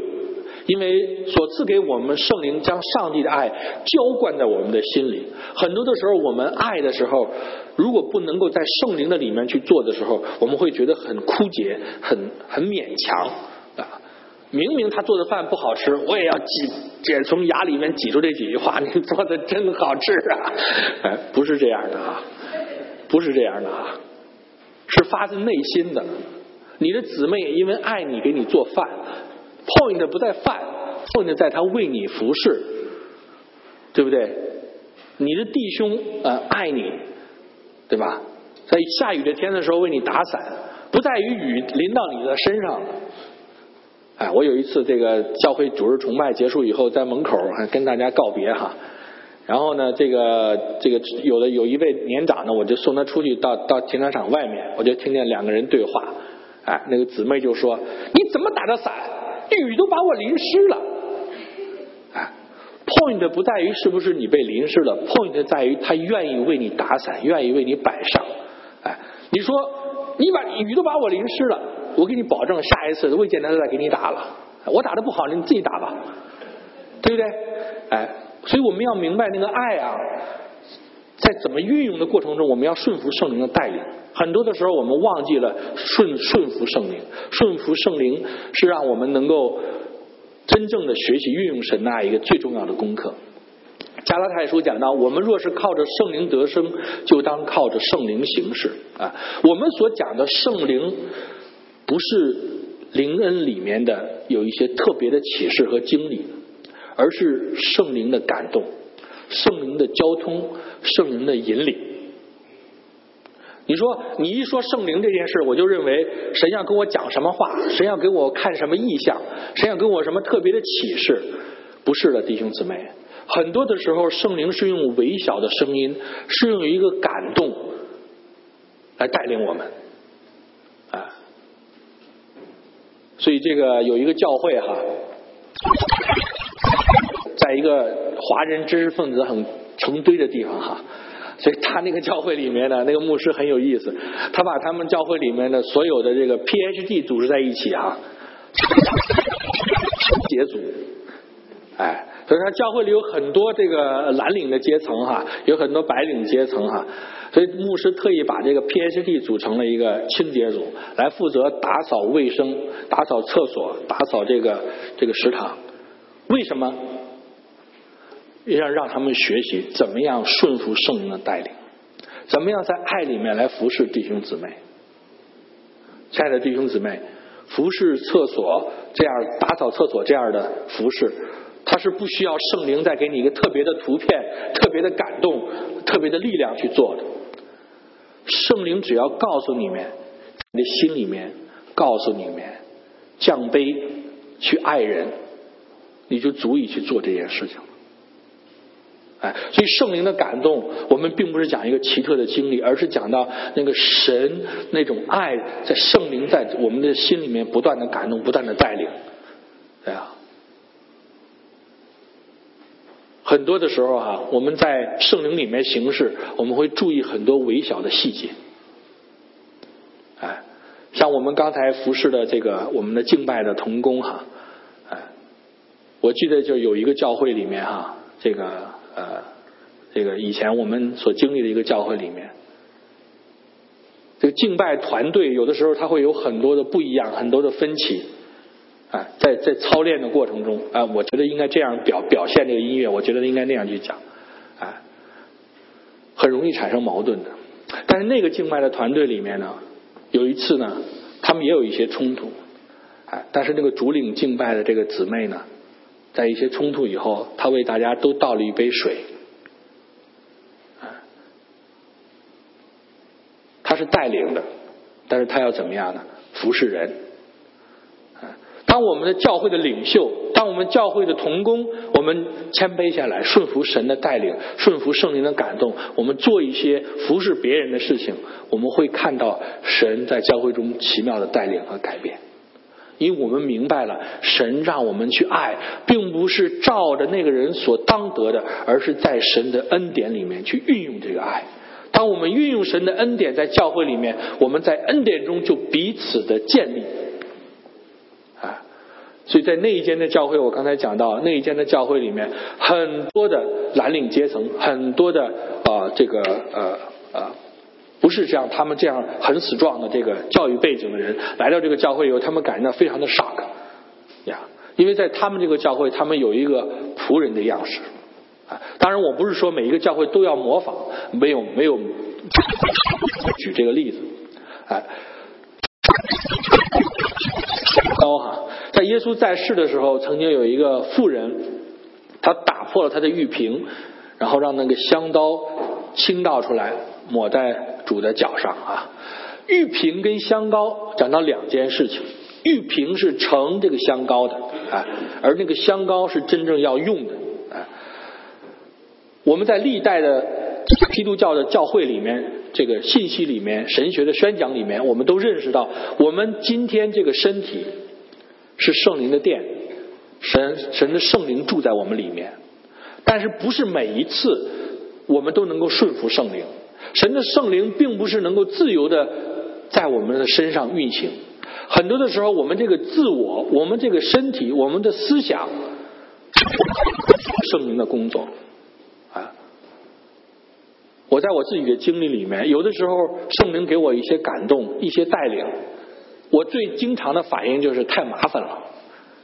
因为所赐给我们圣灵将上帝的爱浇灌在我们的心里。很多的时候我们爱的时候，如果不能够在圣灵的里面去做的时候，我们会觉得很枯竭，很勉强啊。明明他做的饭不好吃，我也要挤从牙里面挤出这几句话，你做的真好吃啊！哎，不是这样的啊，不是这样的啊，是发自内心的。你的姊妹因为爱你，给你做饭，碰你的不在饭，碰你的在他为你服侍，对不对？你的弟兄爱你，对吧？在下雨的天的时候为你打伞，不在于雨淋到你的身上。哎，我有一次这个教会主日崇拜结束以后，在门口跟大家告别哈，然后呢，这个有一位年长呢，我就送他出去到停车场外面，我就听见两个人对话。哎，那个姊妹就说：“你怎么打着伞？雨都把我淋湿了。”哎 ，point 不在于是不是你被淋湿了 ，point 在于他愿意为你打伞，愿意为你摆上。哎，你说你把雨都把我淋湿了，我给你保证，下一次未见得再给你打了。我打得不好，你自己打吧，对不对？哎。所以我们要明白那个爱啊，在怎么运用的过程中，我们要顺服圣灵的带领。很多的时候我们忘记了顺服圣灵，顺服圣灵是让我们能够真正的学习运用神的爱一个最重要的功课。加拉太书讲到，我们若是靠着圣灵得生，就当靠着圣灵行事啊。我们所讲的圣灵不是灵恩里面的有一些特别的启示和经历，而是圣灵的感动，圣灵的交通，圣灵的引领。你说你一说圣灵这件事，我就认为神要跟我讲什么话，神要给我看什么异象，神要给我什么特别的启示。不是的，弟兄姊妹，很多的时候圣灵是用微小的声音，是用一个感动来带领我们啊。所以这个有一个教会哈，在一个华人知识分子很成堆的地方哈，所以他那个教会里面呢，那个牧师很有意思，他把他们教会里面的所有的这个 PhD 组织在一起啊，结组。哎，所以他教会里有很多这个蓝领的阶层哈，有很多白领阶层哈，所以牧师特意把这个 PhD 组成了一个清洁组，来负责打扫卫生、打扫厕所、打扫这个食堂。为什么？让他们学习怎么样顺服圣灵的带领，怎么样在爱里面来服侍弟兄姊妹。亲爱的弟兄姊妹，服侍厕所这样打扫厕所这样的服侍，它是不需要圣灵再给你一个特别的图片、特别的感动、特别的力量去做的。圣灵只要告诉你们，你的心里面告诉你们，降杯去爱人，你就足以去做这件事情。哎，所以圣灵的感动，我们并不是讲一个奇特的经历，而是讲到那个神那种爱，在圣灵在我们的心里面不断的感动，不断的带领。对啊，很多的时候啊，我们在圣灵里面行事，我们会注意很多微小的细节。哎，像我们刚才服侍的这个我们的敬拜的同工哈，哎，我记得就有一个教会里面哈，这个以前我们所经历的一个教会里面，这个敬拜团队有的时候它会有很多的不一样，很多的分歧啊，在操练的过程中啊，我觉得应该这样表现这个音乐，我觉得应该那样去讲啊，很容易产生矛盾的。但是那个敬拜的团队里面呢，有一次呢，他们也有一些冲突啊，但是那个主领敬拜的这个姊妹呢，在一些冲突以后，他为大家都倒了一杯水。他是带领的，但是他要怎么样呢？服侍人。当我们的教会的领袖，当我们教会的同工，我们谦卑下来，顺服神的带领，顺服圣灵的感动，我们做一些服侍别人的事情，我们会看到神在教会中奇妙的带领和改变。因为我们明白了，神让我们去爱，并不是照着那个人所当得的，而是在神的恩典里面去运用这个爱。当我们运用神的恩典在教会里面，我们在恩典中就彼此的建立啊。所以在那一间的教会，我刚才讲到那一间的教会里面，很多的蓝领阶层，很多的不是像他们这样很死壮的这个教育背景的人来到这个教会以后，他们感到非常的 shock 呀，因为在他们这个教会，他们有一个仆人的样式啊。当然，我不是说每一个教会都要模仿，没有举这个例子啊。高哈，在耶稣在世的时候，曾经有一个妇人，她打破了她的玉瓶。然后让那个香膏倾倒出来，抹在主的脚上啊。玉瓶跟香膏讲到两件事情，玉瓶是盛这个香膏的啊，而那个香膏是真正要用的啊。我们在历代的基督教的教会里面，这个信息里面，神学的宣讲里面，我们都认识到，我们今天这个身体是圣灵的殿，神的圣灵住在我们里面，但是不是每一次我们都能够顺服圣灵。神的圣灵并不是能够自由的在我们的身上运行，很多的时候我们这个自我，我们这个身体，我们的思想，圣灵的工作啊。我在我自己的经历里面，有的时候圣灵给我一些感动，一些带领，我最经常的反应就是太麻烦了，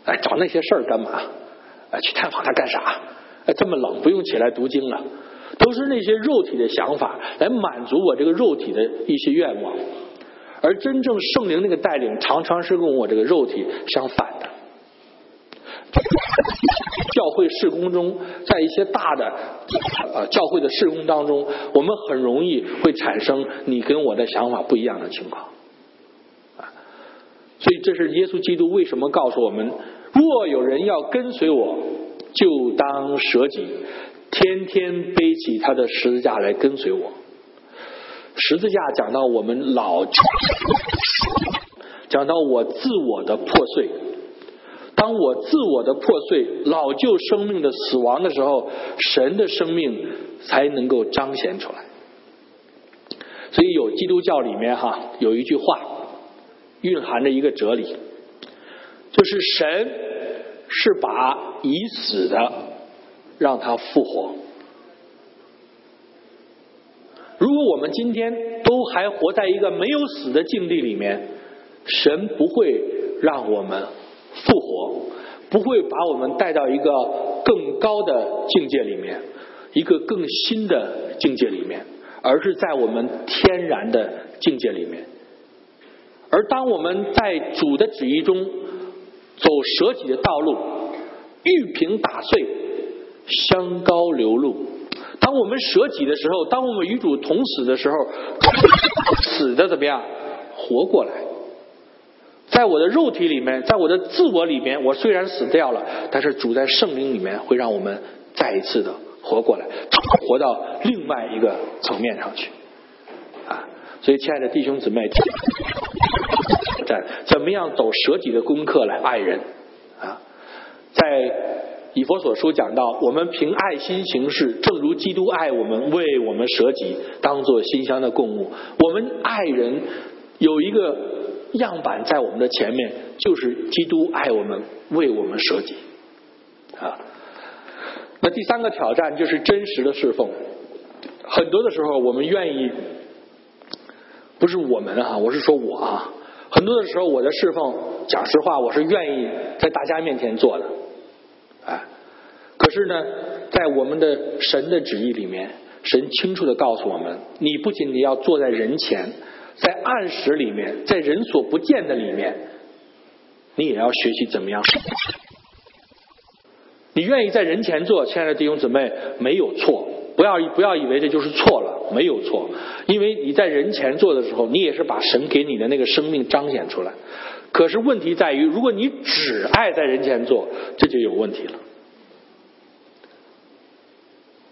哎，找那些事儿干嘛？哎，去探访他干啥？哎，这么冷不用起来读经了，都是那些肉体的想法来满足我这个肉体的一些愿望，而真正圣灵那个带领常常是跟我这个肉体相反的。教会事工中，在一些大的教会的事工当中，我们很容易会产生你跟我的想法不一样的情况啊。所以这是耶稣基督为什么告诉我们，若有人要跟随我，就当舍己，天天背起他的十字架来跟随我。十字架讲到我们老，讲到我自我的破碎，当我自我的破碎老旧生命的死亡的时候，神的生命才能够彰显出来。所以有基督教里面哈有一句话蕴含着一个哲理，就是神是把已死的让他复活。如果我们今天都还活在一个没有死的境地里面，神不会让我们复活，不会把我们带到一个更高的境界里面，一个更新的境界里面，而是在我们天然的境界里面。而当我们在主的旨意中走舍己的道路，玉瓶打碎，香膏流露，当我们舍己的时候，当我们与主同死的时候，死的怎么样活过来。在我的肉体里面，在我的自我里面，我虽然死掉了，但是主在圣灵里面会让我们再一次的活过来，活到另外一个层面上去啊。所以亲爱的弟兄姊妹，怎么样走舍己的功课来爱人啊？在以弗所书讲到，我们凭爱心行事，正如基督爱我们，为我们舍己，当作馨香的供物。我们爱人有一个样板在我们的前面，就是基督爱我们，为我们舍己啊。那第三个挑战就是真实的侍奉。很多的时候我们愿意，不是我们啊，我是说我啊，很多的时候我的侍奉，讲实话，我是愿意在大家面前做的啊。可是呢，在我们的神的旨意里面，神清楚地告诉我们，你不仅你要坐在人前，在暗室里面，在人所不见的里面，你也要学习怎么样。你愿意在人前做，亲爱的弟兄姊妹，没有错，不要以为这就是错了，没有错，因为你在人前做的时候，你也是把神给你的那个生命彰显出来。可是问题在于，如果你只爱在人前做，这就有问题了。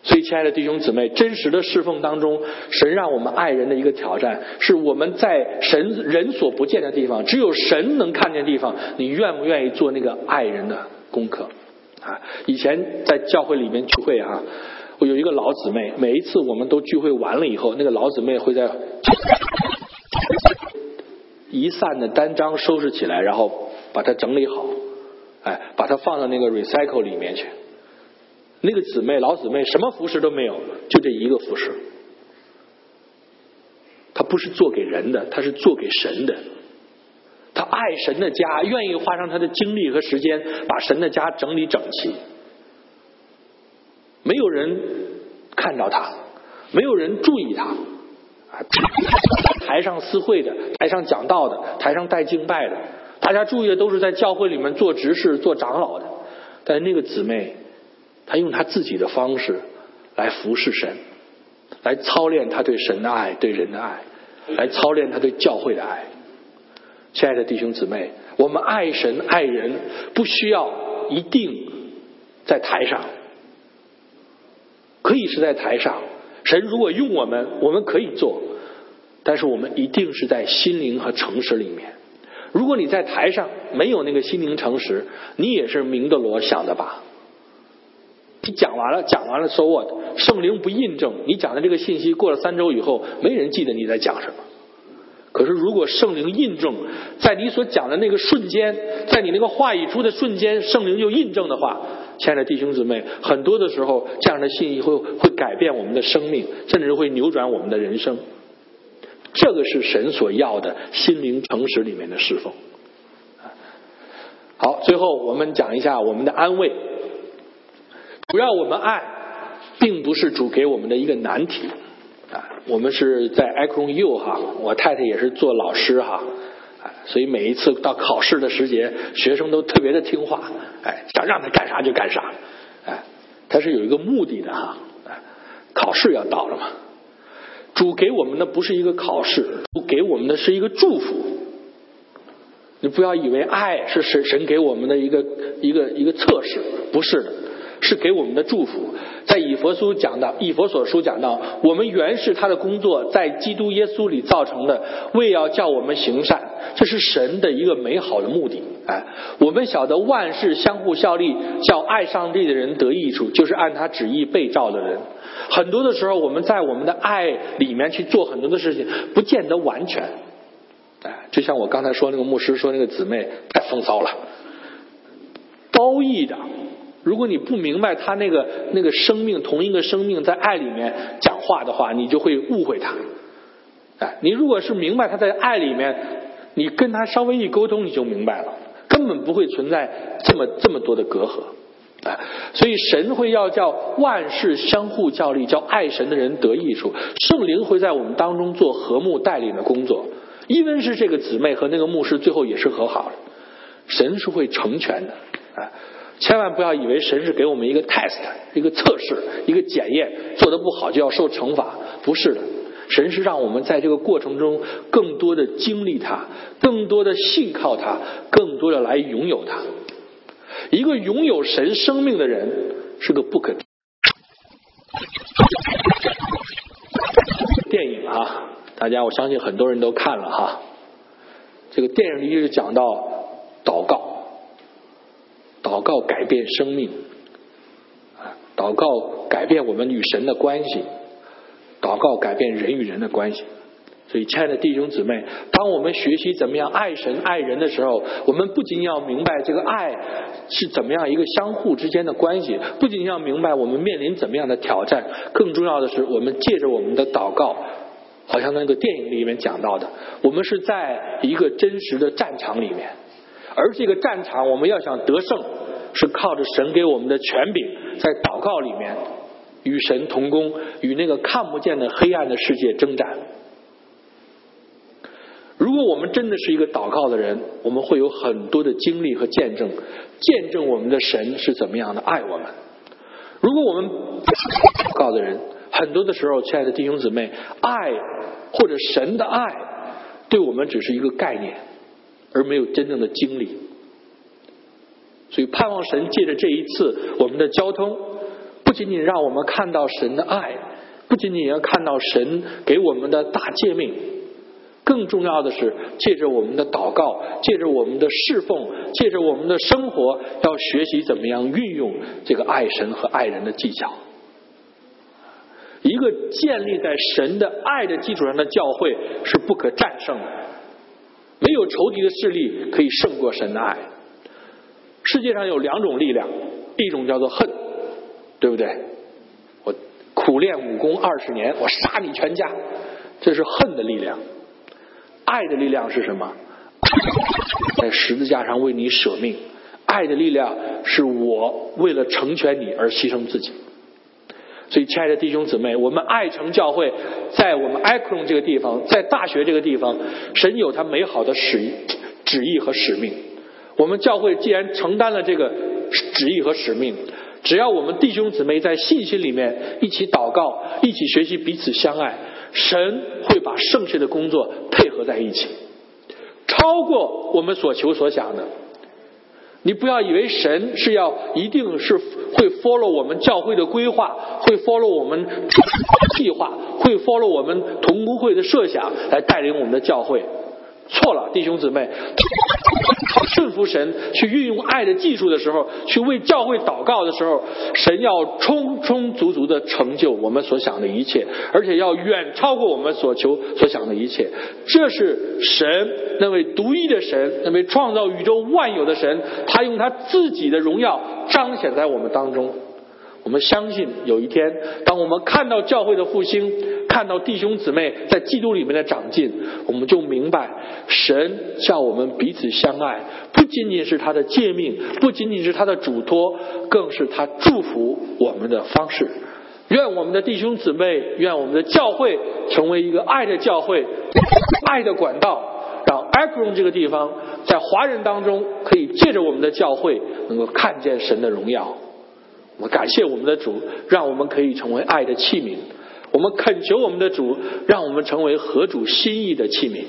所以亲爱的弟兄姊妹，真实的侍奉当中，神让我们爱人的一个挑战，是我们在神人所不见的地方，只有神能看见的地方，你愿不愿意做那个爱人的功课啊？以前在教会里面聚会啊，我有一个老姊妹，每一次我们都聚会完了以后，那个老姊妹会在一散的单张收拾起来，然后把它整理好，哎，把它放到那个 recycle 里面去。那个姊妹，老姊妹，什么服饰都没有，就这一个服饰。她不是做给人的，她是做给神的。她爱神的家，愿意花上她的精力和时间，把神的家整理整齐。没有人看到她，没有人注意她。台上私会的，台上讲道的，台上带敬拜的，大家注意的都是在教会里面做执事、做长老的。但是那个姊妹，她用她自己的方式来服侍神，来操练他对神的爱，对人的爱，来操练他对教会的爱。亲爱的弟兄姊妹，我们爱神爱人不需要一定在台上，可以是在台上，神如果用我们，我们可以做，但是我们一定是在心灵和诚实里面。如果你在台上没有那个心灵诚实，你也是明的罗想的吧，你讲完了 so what， 圣灵不印证你讲的这个信息，过了3周以后没人记得你在讲什么。可是如果圣灵印证，在你所讲的那个瞬间，在你那个话语出的瞬间，圣灵就印证的话，亲爱的弟兄姊妹，很多的时候这样的信息会改变我们的生命，甚至会扭转我们的人生。这个是神所要的心灵诚实里面的侍奉。好，最后我们讲一下我们的安慰。主要我们爱并不是主给我们的一个难题啊，我们是在 Akron U 哈，我太太也是做老师哈，所以每一次到考试的时节，学生都特别的听话，哎，想让他干啥就干啥，哎，他是有一个目的的哈，考试要到了嘛，主给我们的不是一个考试，主给我们的是一个祝福。你不要以为爱是神给我们的一个测试，不是的，是给我们的祝福。在以弗所书讲到，我们原是他的工作，在基督耶稣里造成的，为要叫我们行善，这是神的一个美好的目的。哎，我们晓得万事相互效力，叫爱上帝的人得益处，就是按他旨意被召的人。很多的时候，我们在我们的爱里面去做很多的事情，不见得完全。哎，就像我刚才说那个牧师说那个姊妹太风骚了，褒义的。如果你不明白他那个生命，同一个生命在爱里面讲话的话，你就会误会他。哎，你如果是明白他在爱里面，你跟他稍微一沟通，你就明白了，根本不会存在这么多的隔阂。哎，所以神会要叫万事相互效力，叫爱神的人得益处。圣灵会在我们当中做和睦带领的工作。因为是这个姊妹和那个牧师最后也是和好了，神是会成全的。哎，千万不要以为神是给我们一个 test， 一个测试，一个检验，做得不好就要受惩罚，不是的。神是让我们在这个过程中更多的经历它，更多的信靠它，更多的来拥有它。一个拥有神生命的人是个不可电影啊，大家我相信很多人都看了哈。这个电影里就是讲到祷告，祷告改变生命，祷告改变我们与神的关系，祷告改变人与人的关系。所以亲爱的弟兄姊妹，当我们学习怎么样爱神爱人的时候，我们不仅要明白这个爱是怎么样一个相互之间的关系，不仅要明白我们面临怎么样的挑战，更重要的是我们借着我们的祷告，好像那个电影里面讲到的，我们是在一个真实的战场里面，而这个战场我们要想得胜，是靠着神给我们的权柄，在祷告里面与神同工，与那个看不见的黑暗的世界征战。如果我们真的是一个祷告的人，我们会有很多的经历和见证，见证我们的神是怎么样的爱我们。如果我们不是祷告的人，很多的时候，亲爱的弟兄姊妹，爱或者神的爱对我们只是一个概念，而没有真正的经历。所以盼望神借着这一次我们的交通，不仅仅让我们看到神的爱，不仅仅要看到神给我们的大诫命，更重要的是借着我们的祷告，借着我们的侍奉，借着我们的生活，要学习怎么样运用这个爱神和爱人的技巧。一个建立在神的爱的基础上的教会是不可战胜的，没有仇敌的势力可以胜过神的爱。世界上有2种力量，一种叫做恨，对不对？我苦练武功20年，我杀你全家，这是恨的力量。爱的力量是什么？在十字架上为你舍命。爱的力量是我为了成全你而牺牲自己。所以亲爱的弟兄姊妹，我们爱城教会在我们 Akron 这个地方，在大学这个地方，神有他美好的旨意和使命。我们教会既然承担了这个旨意和使命，只要我们弟兄姊妹在信心里面一起祷告，一起学习彼此相爱，神会把圣事的工作配合在一起，超过我们所求所想的。你不要以为神是要一定是会 follow 我们教会的规划，会 follow 我们计划，会 follow 我们同工会的设想来带领我们的教会。错了，弟兄姊妹，顺服神去运用爱的技术的时候，去为教会祷告的时候，神要充足的成就我们所想的一切，而且要远超过我们所求所想的一切。这是神，那位独一的神，那位创造宇宙万有的神，他用他自己的荣耀彰显在我们当中。我们相信有一天，当我们看到教会的复兴，看到弟兄姊妹在基督里面的长进，我们就明白神叫我们彼此相爱，不仅仅是他的诫命，不仅仅是他的嘱托，更是他祝福我们的方式。愿我们的弟兄姊妹，愿我们的教会成为一个爱的教会，爱的管道，让 Akron 这个地方在华人当中可以借着我们的教会能够看见神的荣耀。我们感谢我们的主，让我们可以成为爱的器皿。我们恳求我们的主，让我们成为合主心意的器皿。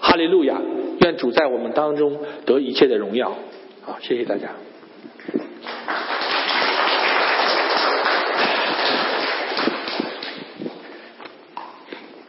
哈利路亚！愿主在我们当中得一切的荣耀。好，谢谢大家。